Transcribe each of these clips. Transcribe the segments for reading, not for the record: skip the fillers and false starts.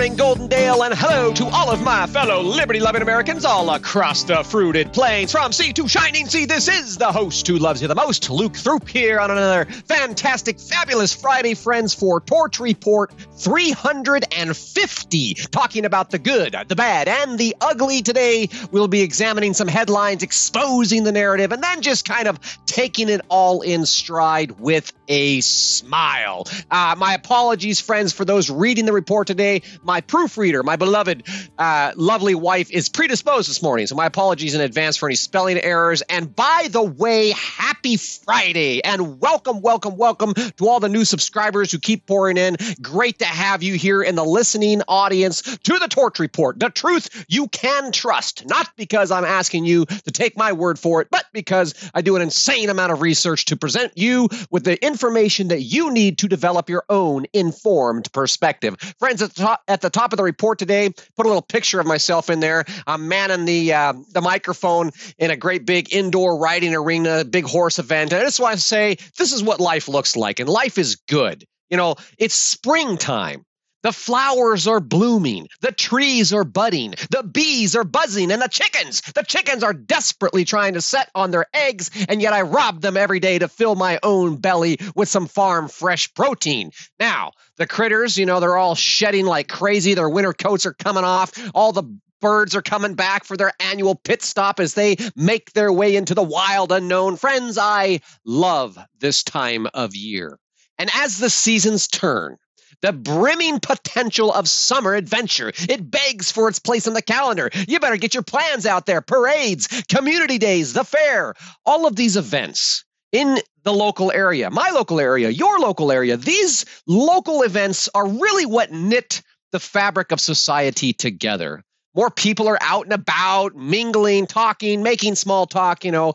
morning, Golden Dale, and hello to all of my fellow liberty-loving Americans all across the fruited plains. From sea to shining sea, this is the host who loves you the most, Luke Throop, here on another fantastic, fabulous Friday, friends, for Torch Report 350, talking about the good, the bad, and the ugly. Today, we'll be examining some headlines, exposing the narrative, and then just kind of taking it all in stride with a smile. My apologies, friends, for those reading the report today. My proofreader, my beloved, lovely wife, is predisposed this morning, so my apologies in advance for any spelling errors. And by the way, happy Friday, and welcome to all the new subscribers who keep pouring in. Great to have you here in the listening audience to the Torch Report, the truth you can trust, not because I'm asking you to take my word for it, but because I do an insane amount of research to present you with the information that you need to develop your own informed perspective. Friends, at the top of the report today, put a little picture of myself in there. I'm manning the microphone in a great big indoor riding arena, big horse event. And I just want to say, this is what life looks like, and life is good. You know, it's springtime. The flowers are blooming, the trees are budding, the bees are buzzing, and the chickens are desperately trying to set on their eggs, and yet I rob them every day to fill my own belly with some farm fresh protein. Now, the critters, you know, they're all shedding like crazy, their winter coats are coming off, all the birds are coming back for their annual pit stop as they make their way into the wild unknown. Friends, I love this time of year. And as the seasons turn, the brimming potential of summer adventure, it begs for its place on the calendar. You better get your plans out there. Parades, community days, the fair, all of these events in the local area, my local area, your local area. These local events are really what knit the fabric of society together. More people are out and about, mingling, talking, making small talk, you know,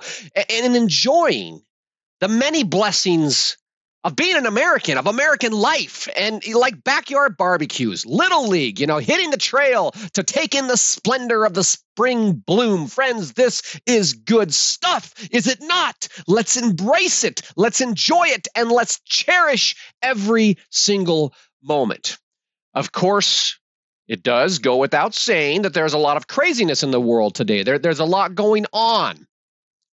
and enjoying the many blessings of being an American, of American life, and like backyard barbecues, Little League, you know, hitting the trail to take in the splendor of the spring bloom. Friends, this is good stuff, is it not? Let's embrace it, let's enjoy it, and let's cherish every single moment. Of course, it does go without saying that there's a lot of craziness in the world today. There's a lot going on.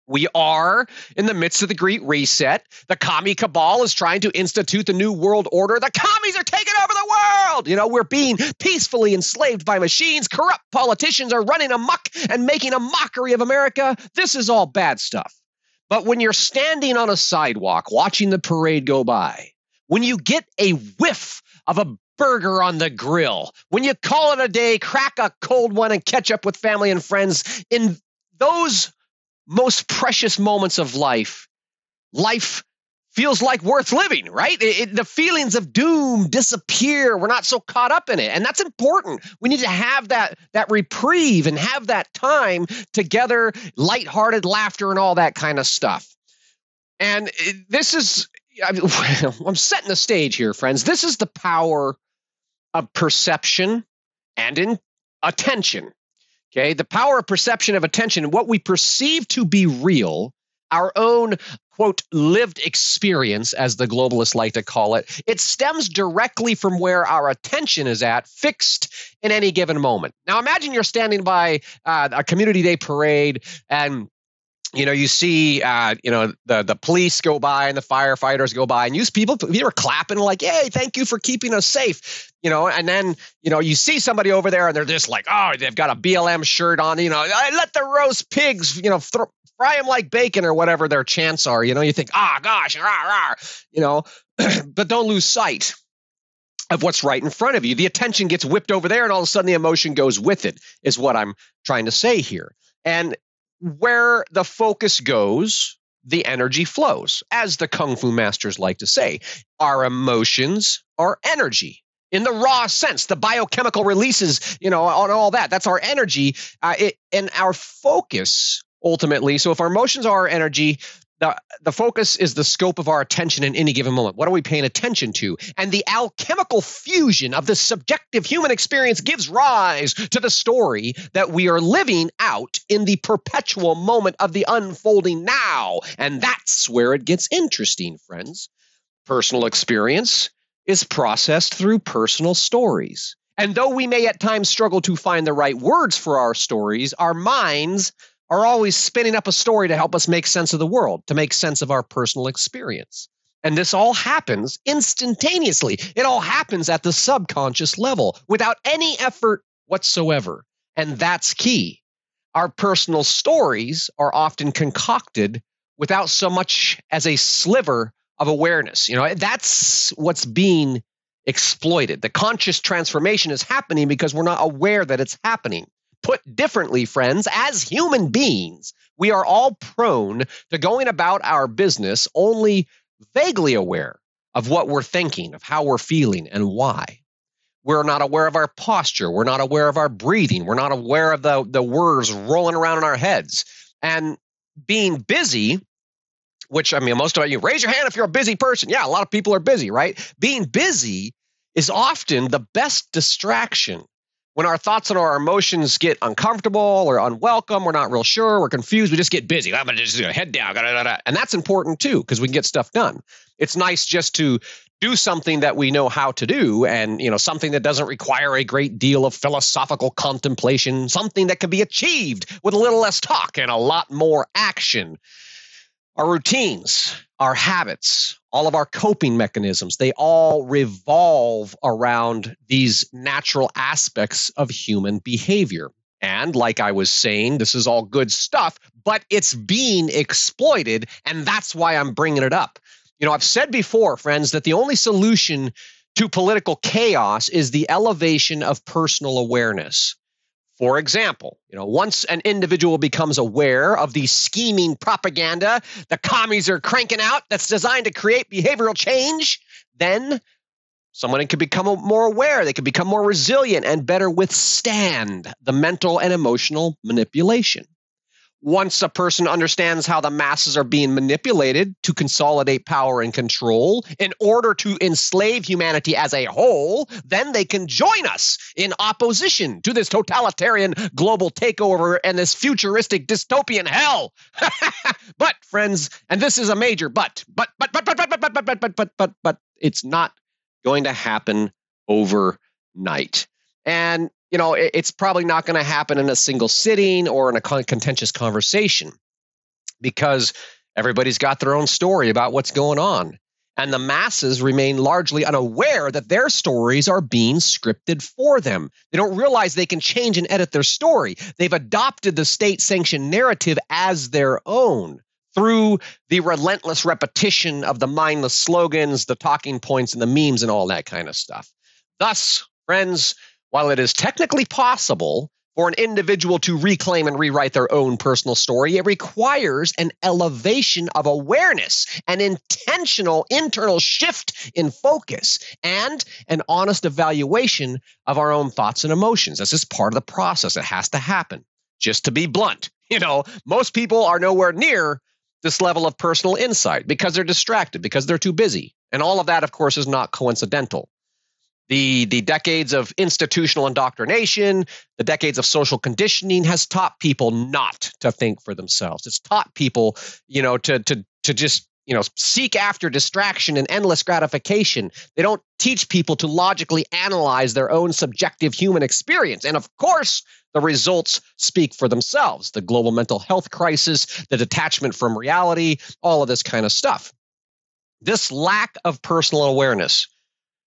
We are in the midst of the Great Reset. The commie cabal is trying to institute the New World Order. The commies are taking over the world. You know, we're being peacefully enslaved by machines. Corrupt politicians are running amok and making a mockery of America. This is all bad stuff. But when you're standing on a sidewalk watching the parade go by, when you get a whiff of a burger on the grill, when you call it a day, crack a cold one, and catch up with family and friends, in those most precious moments of life, life feels like worth living, right? The feelings of doom disappear. We're not so caught up in it. And that's important. We need to have that reprieve and have that time together, lighthearted laughter and all that kind of stuff. And this is, I'm setting the stage here, friends. This is the power of perception and in attention. Okay, the power of perception of attention, what we perceive to be real, our own, quote, lived experience, as the globalists like to call it, it stems directly from where our attention is at, fixed in any given moment. Now, imagine you're standing by a community day parade, and you know, you see, the police go by and the firefighters go by, and people are clapping like, "Hey, thank you for keeping us safe." You know, and then, you know, you see somebody over there and they're just like, "Oh, they've got a BLM shirt on, you know, let the roast pigs, you know, fry them like bacon," or whatever their chants are. You know, you think, "Ah, gosh, rah, rah," you know, but don't lose sight of what's right in front of you. The attention gets whipped over there and all of a sudden the emotion goes with it, is what I'm trying to say here. And where the focus goes, the energy flows. As the Kung Fu masters like to say, our emotions are energy. In the raw sense, the biochemical releases, you know, on all that. That's our energy and our focus ultimately. So if our emotions are our energy, the focus is the scope of our attention in any given moment. What are we paying attention to? And the alchemical fusion of the subjective human experience gives rise to the story that we are living out in the perpetual moment of the unfolding now. And that's where it gets interesting, friends. Personal experience is processed through personal stories. And though we may at times struggle to find the right words for our stories, our minds are always spinning up a story to help us make sense of the world, to make sense of our personal experience. And this all happens instantaneously. It all happens at the subconscious level without any effort whatsoever. And that's key. Our personal stories are often concocted without so much as a sliver of awareness. You know, that's what's being exploited. The conscious transformation is happening because we're not aware that it's happening. Put differently, friends, as human beings, we are all prone to going about our business only vaguely aware of what we're thinking, of how we're feeling, and why. We're not aware of our posture. We're not aware of our breathing. We're not aware of the words rolling around in our heads. And being busy, which, I mean, most of you, raise your hand if you're a busy person. Yeah, a lot of people are busy, right? Being busy is often the best distraction. When our thoughts and our emotions get uncomfortable or unwelcome, we're not real sure, we're confused, we just get busy. I'm going to just head down. And that's important too, because we can get stuff done. It's nice just to do something that we know how to do and, you know, something that doesn't require a great deal of philosophical contemplation, something that can be achieved with a little less talk and a lot more action. Our routines, our habits, all of our coping mechanisms, they all revolve around these natural aspects of human behavior. And like I was saying, this is all good stuff, but it's being exploited. And that's why I'm bringing it up. You know, I've said before, friends, that the only solution to political chaos is the elevation of personal awareness. For example, you know, once an individual becomes aware of the scheming propaganda the commies are cranking out that's designed to create behavioral change, then someone can become more aware, they can become more resilient and better withstand the mental and emotional manipulation. Once a person understands how the masses are being manipulated to consolidate power and control in order to enslave humanity as a whole, then they can join us in opposition to this totalitarian global takeover and this futuristic dystopian hell. But, friends, and this is a major but, it's not going to happen overnight. And you know, it's probably not going to happen in a single sitting or in a contentious conversation because everybody's got their own story about what's going on. And the masses remain largely unaware that their stories are being scripted for them. They don't realize they can change and edit their story. They've adopted the state-sanctioned narrative as their own through the relentless repetition of the mindless slogans, the talking points, and the memes and all that kind of stuff. Thus, friends, while it is technically possible for an individual to reclaim and rewrite their own personal story, it requires an elevation of awareness, an intentional internal shift in focus, and an honest evaluation of our own thoughts and emotions. That's just part of the process. It has to happen. Just to be blunt, you know, most people are nowhere near this level of personal insight because they're distracted, because they're too busy. And all of that, of course, is not coincidental. The decades of institutional indoctrination, the decades of social conditioning has taught people not to think for themselves. It's taught people, you know, to just, you know, seek after distraction and endless gratification. They don't teach people to logically analyze their own subjective human experience. And of course, the results speak for themselves. The global mental health crisis, the detachment from reality, all of this kind of stuff. This lack of personal awareness,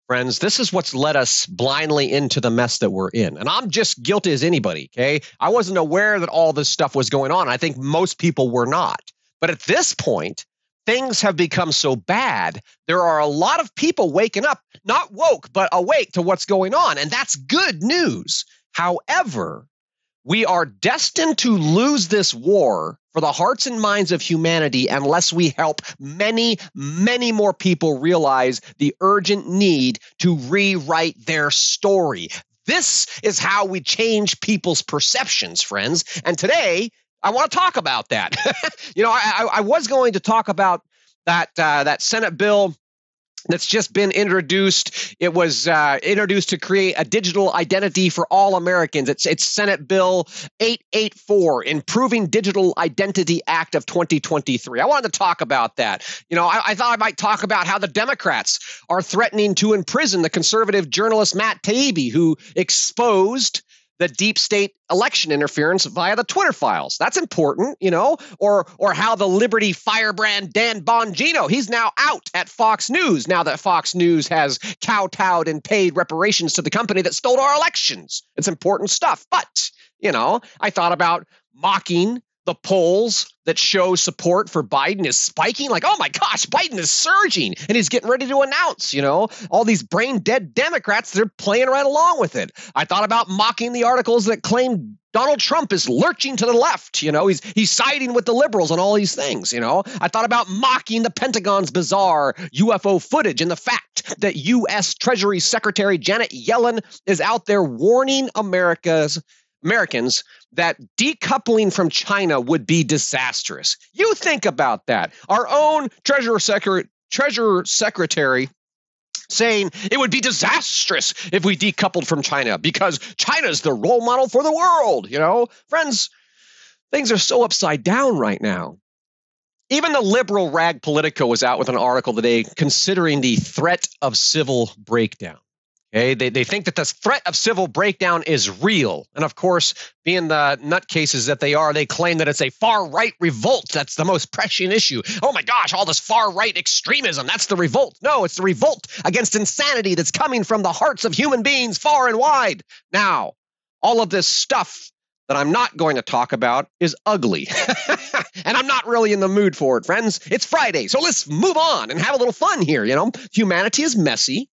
friends, this is what's led us blindly into the mess that we're in. And I'm just guilty as anybody, okay? I wasn't aware that all this stuff was going on. I think most people were not. But at this point, things have become so bad. There are a lot of people waking up, not woke, but awake to what's going on. And that's good news. However, we are destined to lose this war for the hearts and minds of humanity unless we help many, many more people realize the urgent need to rewrite their story. This is how we change people's perceptions, friends. And today, I want to talk about that. You know, I was going to talk about that Senate bill that's just been introduced. It was introduced to create a digital identity for all Americans. It's Senate Bill 884, Improving Digital Identity Act of 2023. I wanted to talk about that. You know, I thought I might talk about how the Democrats are threatening to imprison the conservative journalist Matt Taibbi, who exposed the deep state election interference via the Twitter files. That's important, you know, or how the Liberty firebrand Dan Bongino, he's now out at Fox News now that Fox News has kowtowed and paid reparations to the company that stole our elections. It's important stuff. But, you know, I thought about mocking the polls that show support for Biden is spiking. Like, oh my gosh, Biden is surging and he's getting ready to announce, you know, all these brain dead Democrats, they're playing right along with it. I thought about mocking the articles that claim Donald Trump is lurching to the left. You know, he's siding with the liberals on all these things. You know, I thought about mocking the Pentagon's bizarre UFO footage and the fact that U.S. Treasury Secretary Janet Yellen is out there warning Americans that decoupling from China would be disastrous. You think about that. Our own Treasury Secretary saying it would be disastrous if we decoupled from China because China's the role model for the world. You know, friends, things are so upside down right now. Even the liberal rag Politico was out with an article today considering the threat of civil breakdown. Okay, they think that the threat of civil breakdown is real. And of course, being the nutcases that they are, they claim that it's a far-right revolt. That's the most pressing issue. Oh my gosh, all this far-right extremism, that's the revolt. No, it's the revolt against insanity that's coming from the hearts of human beings far and wide. Now, all of this stuff that I'm not going to talk about is ugly. And I'm not really in the mood for it, friends. It's Friday, so let's move on and have a little fun here. You know, humanity is messy.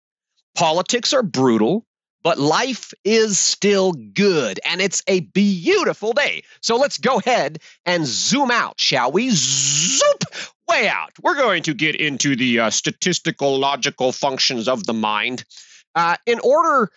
Politics are brutal, but life is still good, and it's a beautiful day. So let's go ahead and zoom out, shall we? Zoop! Way out. We're going to get into the statistical, logical functions of the mind. In order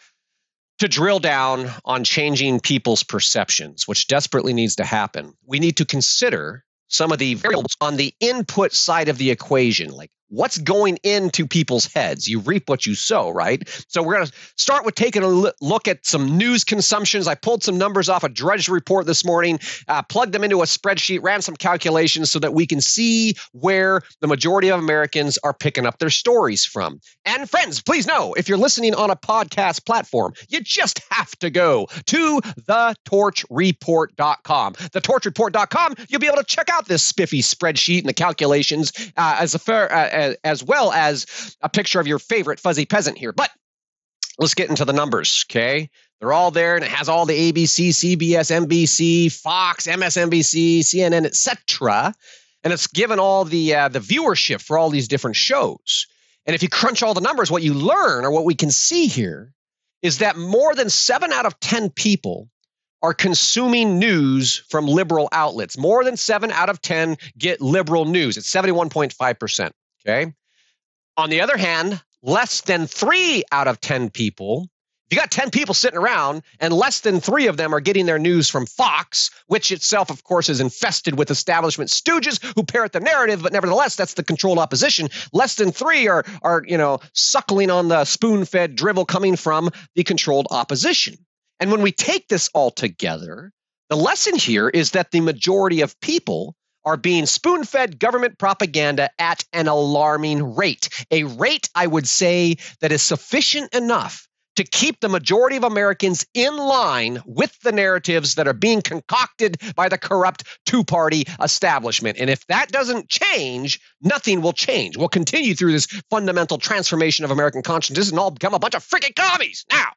to drill down on changing people's perceptions, which desperately needs to happen, we need to consider some of the variables on the input side of the equation, like what's going into people's heads. You reap what you sow, right? So we're going to start with taking a look at some news consumptions. I pulled some numbers off a Drudge Report this morning, plugged them into a spreadsheet, ran some calculations so that we can see where the majority of Americans are picking up their stories from. And friends, please know, if you're listening on a podcast platform, you just have to go to thetorchreport.com. Thetorchreport.com, you'll be able to check out this spiffy spreadsheet and the calculations as well as a picture of your favorite fuzzy peasant here. But let's get into the numbers, okay? They're all there, and it has all the ABC, CBS, NBC, Fox, MSNBC, CNN, etc. And it's given all the viewership for all these different shows. And if you crunch all the numbers, what you learn or what we can see here is that more than 7 out of 10 people are consuming news from liberal outlets. More than 7 out of 10 get liberal news. It's 71.5%. Okay. On the other hand, less than 3 out of 10 people, if you got 10 people sitting around and less than 3 of them are getting their news from Fox, which itself, of course, is infested with establishment stooges who parrot the narrative, but nevertheless, that's the controlled opposition. Less than 3 are you know, suckling on the spoon-fed drivel coming from the controlled opposition. And when we take this all together, the lesson here is that the majority of people are being spoon-fed government propaganda at an alarming rate, a rate, I would say, that is sufficient enough to keep the majority of Americans in line with the narratives that are being concocted by the corrupt two-party establishment. And if that doesn't change, nothing will change. We'll continue through this fundamental transformation of American consciousness and all become a bunch of freaking commies. Now,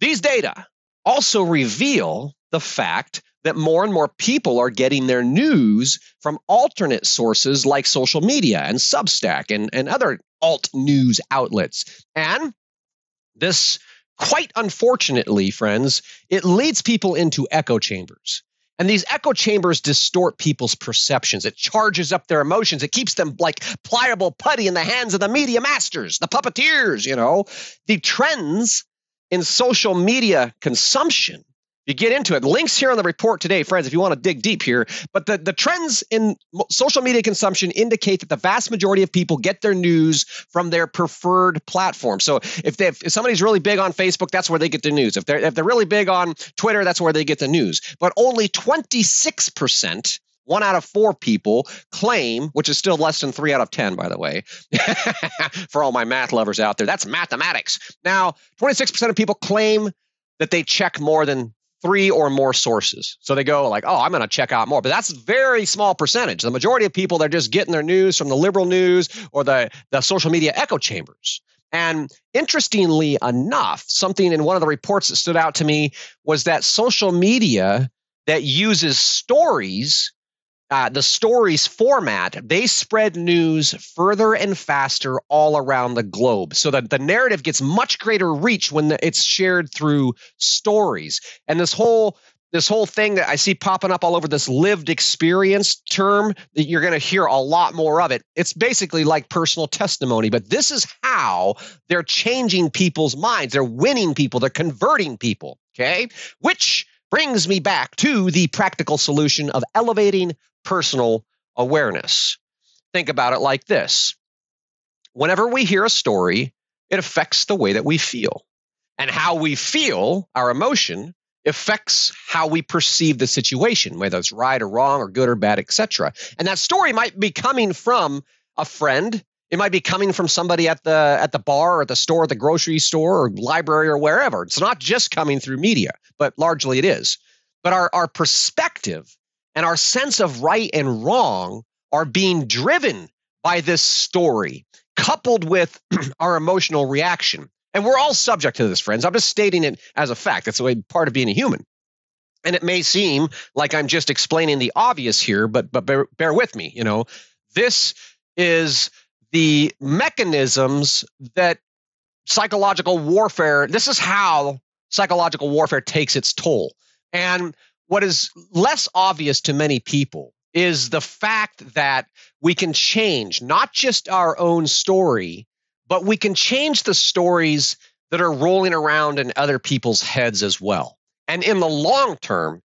these data also reveal the fact that more and more people are getting their news from alternate sources like social media and Substack and other alt news outlets. And this, quite unfortunately, friends, it leads people into echo chambers. And these echo chambers distort people's perceptions. It charges up their emotions. It keeps them like pliable putty in the hands of the media masters, the puppeteers, you know. The trends in social media consumption You get into it. Links here on the report today, friends, if you want to dig deep here. But the trends in social media consumption indicate that the vast majority of people get their news from their preferred platform. So if somebody's really big on Facebook, that's where they get their news. If they're really big on Twitter, that's where they get the news. But only 26%, 1 out of 4 people claim, which is still less than 3 out of 10, by the way, for all my math lovers out there. That's mathematics. Now, 26% of people claim that they check more than 3 or more sources. So they go like, oh, I'm going to check out more. But that's a very small percentage. The majority of people, they're just getting their news from the liberal news or the social media echo chambers. And interestingly enough, something in one of the reports that stood out to me was that social media that uses stories, the stories format, they spread news further and faster all around the globe. So that the narrative gets much greater reach when it's shared through stories. And this whole thing that I see popping up all over, this lived experience term, that you're going to hear a lot more of it. It's basically like personal testimony, but this is how they're changing people's minds. They're winning people. They're converting people. Okay. Which brings me back to the practical solution of elevating personal awareness. Think about it like this. Whenever we hear a story, it affects the way that we feel. And how we feel, our emotion, affects how we perceive the situation, whether it's right or wrong or good or bad, etc. And that story might be coming from a friend. It might be coming from somebody at the bar or at the store, at the grocery store or library or wherever. It's not just coming through media, but largely it is. But our perspective and our sense of right and wrong are being driven by this story, coupled with our emotional reaction. And we're all subject to this, friends. I'm just stating it as a fact. That's the way, part of being a human. And it may seem like I'm just explaining the obvious here, but bear with me. You know, this is the mechanisms that psychological warfare. This is how psychological warfare takes its toll. And what is less obvious to many people is the fact that we can change not just our own story, but we can change the stories that are rolling around in other people's heads as well. And in the long term,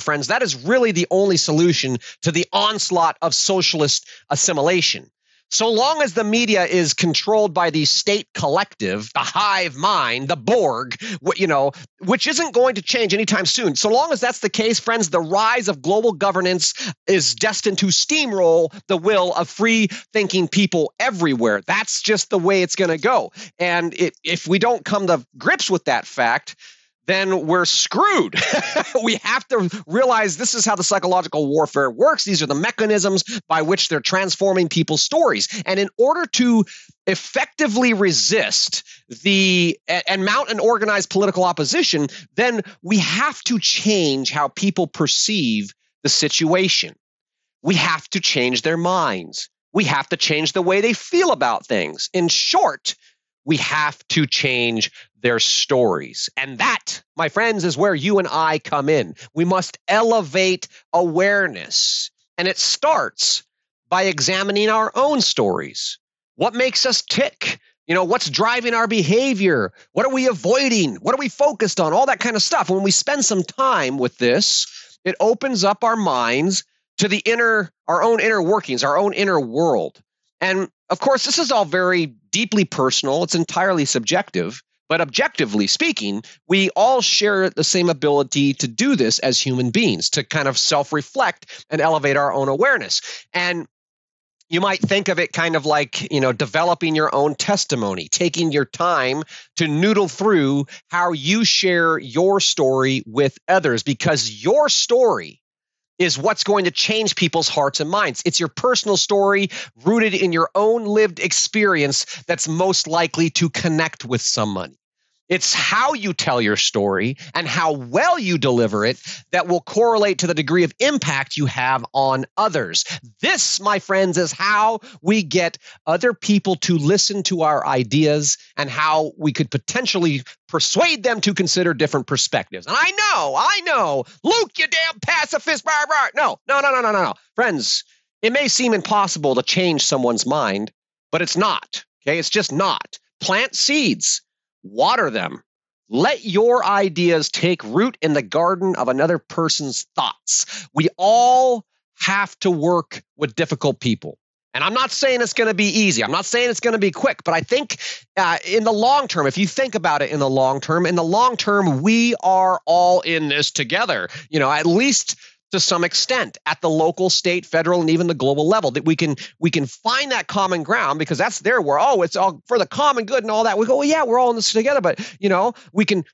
friends, that is really the only solution to the onslaught of socialist assimilation. So long as the media is controlled by the state collective, the hive mind, the Borg, you know, which isn't going to change anytime soon. So long as that's the case, friends, the rise of global governance is destined to steamroll the will of free-thinking people everywhere. That's just the way it's going to go. And if we don't come to grips with that fact, then we're screwed. We have to realize this is how the psychological warfare works. These are the mechanisms by which they're transforming people's stories. And in order to effectively resist and mount an organized political opposition, then we have to change how people perceive the situation. We have to change their minds. We have to change the way they feel about things. In short, we have to change their stories. And that, my friends, is where you and I come in. We must elevate awareness. And it starts by examining our own stories. What makes us tick? You know, what's driving our behavior? What are we avoiding? What are we focused on? All that kind of stuff. When we spend some time with this, it opens up our minds to our own inner workings, our own inner world. And of course, this is all very deeply personal. It's entirely subjective. But objectively speaking, we all share the same ability to do this as human beings, to kind of self-reflect and elevate our own awareness. And you might think of it kind of like, you know, developing your own testimony, taking your time to noodle through how you share your story with others, because your story is what's going to change people's hearts and minds. It's your personal story rooted in your own lived experience that's most likely to connect with someone. It's how you tell your story and how well you deliver it that will correlate to the degree of impact you have on others. This, my friends, is how we get other people to listen to our ideas and how we could potentially persuade them to consider different perspectives. And I know, Luke, you damn pacifist. Rah, rah. No. Friends, it may seem impossible to change someone's mind, but it's not. Okay, it's just not. Plant seeds. Water them, Let your ideas take root in the garden of another person's thoughts. We all have to work with difficult people. And I'm not saying it's going to be easy. I'm not saying it's going to be quick. But I think in the long term, if you think about it in the long term, we are all in this together, you know, at least to some extent at the local, state, federal, and even the global level, that we can find that common ground, because that's there where, oh, it's all for the common good and all that. We go, well, yeah, we're all in this together. But, you know, we can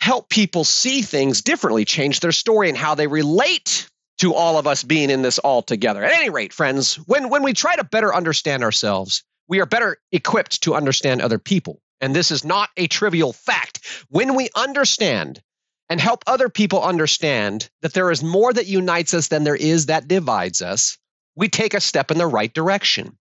help people see things differently, change their story and how they relate to all of us being in this all together. At any rate, friends, when we try to better understand ourselves, we are better equipped to understand other people. And this is not a trivial fact. When we understand and help other people understand that there is more that unites us than there is that divides us, we take a step in the right direction.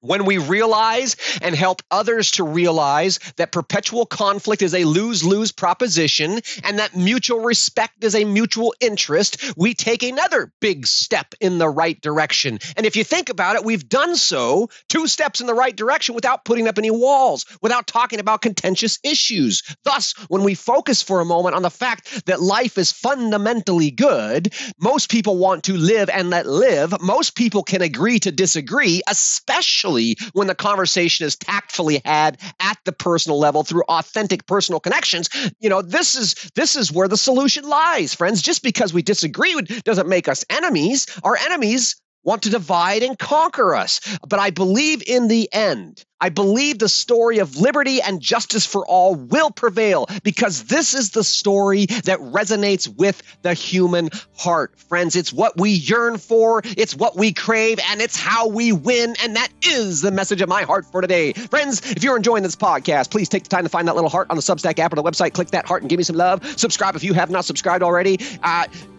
When we realize and help others to realize that perpetual conflict is a lose-lose proposition and that mutual respect is a mutual interest, we take another big step in the right direction. And if you think about it, we've done so 2 steps in the right direction without putting up any walls, without talking about contentious issues. Thus, when we focus for a moment on the fact that life is fundamentally good, most people want to live and let live. Most people can agree to disagree, especially when the conversation is tactfully had at the personal level through authentic personal connections. You know, this is where the solution lies, friends. Just because we disagree doesn't make us enemies. Our enemies want to divide and conquer us. But I believe in the end, I believe the story of liberty and justice for all will prevail, because this is the story that resonates with the human heart. Friends, it's what we yearn for, it's what we crave, and it's how we win. And that is the message of my heart for today. Friends, if you're enjoying this podcast, please take the time to find that little heart on the Substack app or the website. Click that heart and give me some love. Subscribe if you have not subscribed already.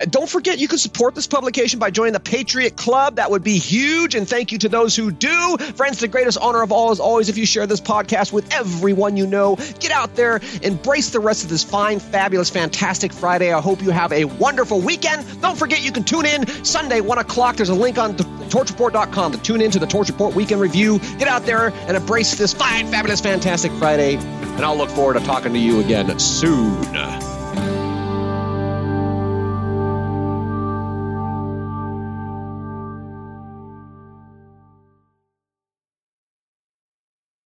Don't forget, you can support this publication by joining the Patriot Club. That would be huge. And thank you to those who do. Friends, the greatest honor of all is always, if you share this podcast with everyone you know. Get out there, embrace the rest of this fine, fabulous, fantastic Friday. I hope you have a wonderful weekend. Don't forget, you can tune in Sunday, 1 o'clock. There's a link on torchreport.com to tune into the Torch Report Weekend Review. Get out there and embrace this fine, fabulous, fantastic Friday. And I'll look forward to talking to you again soon.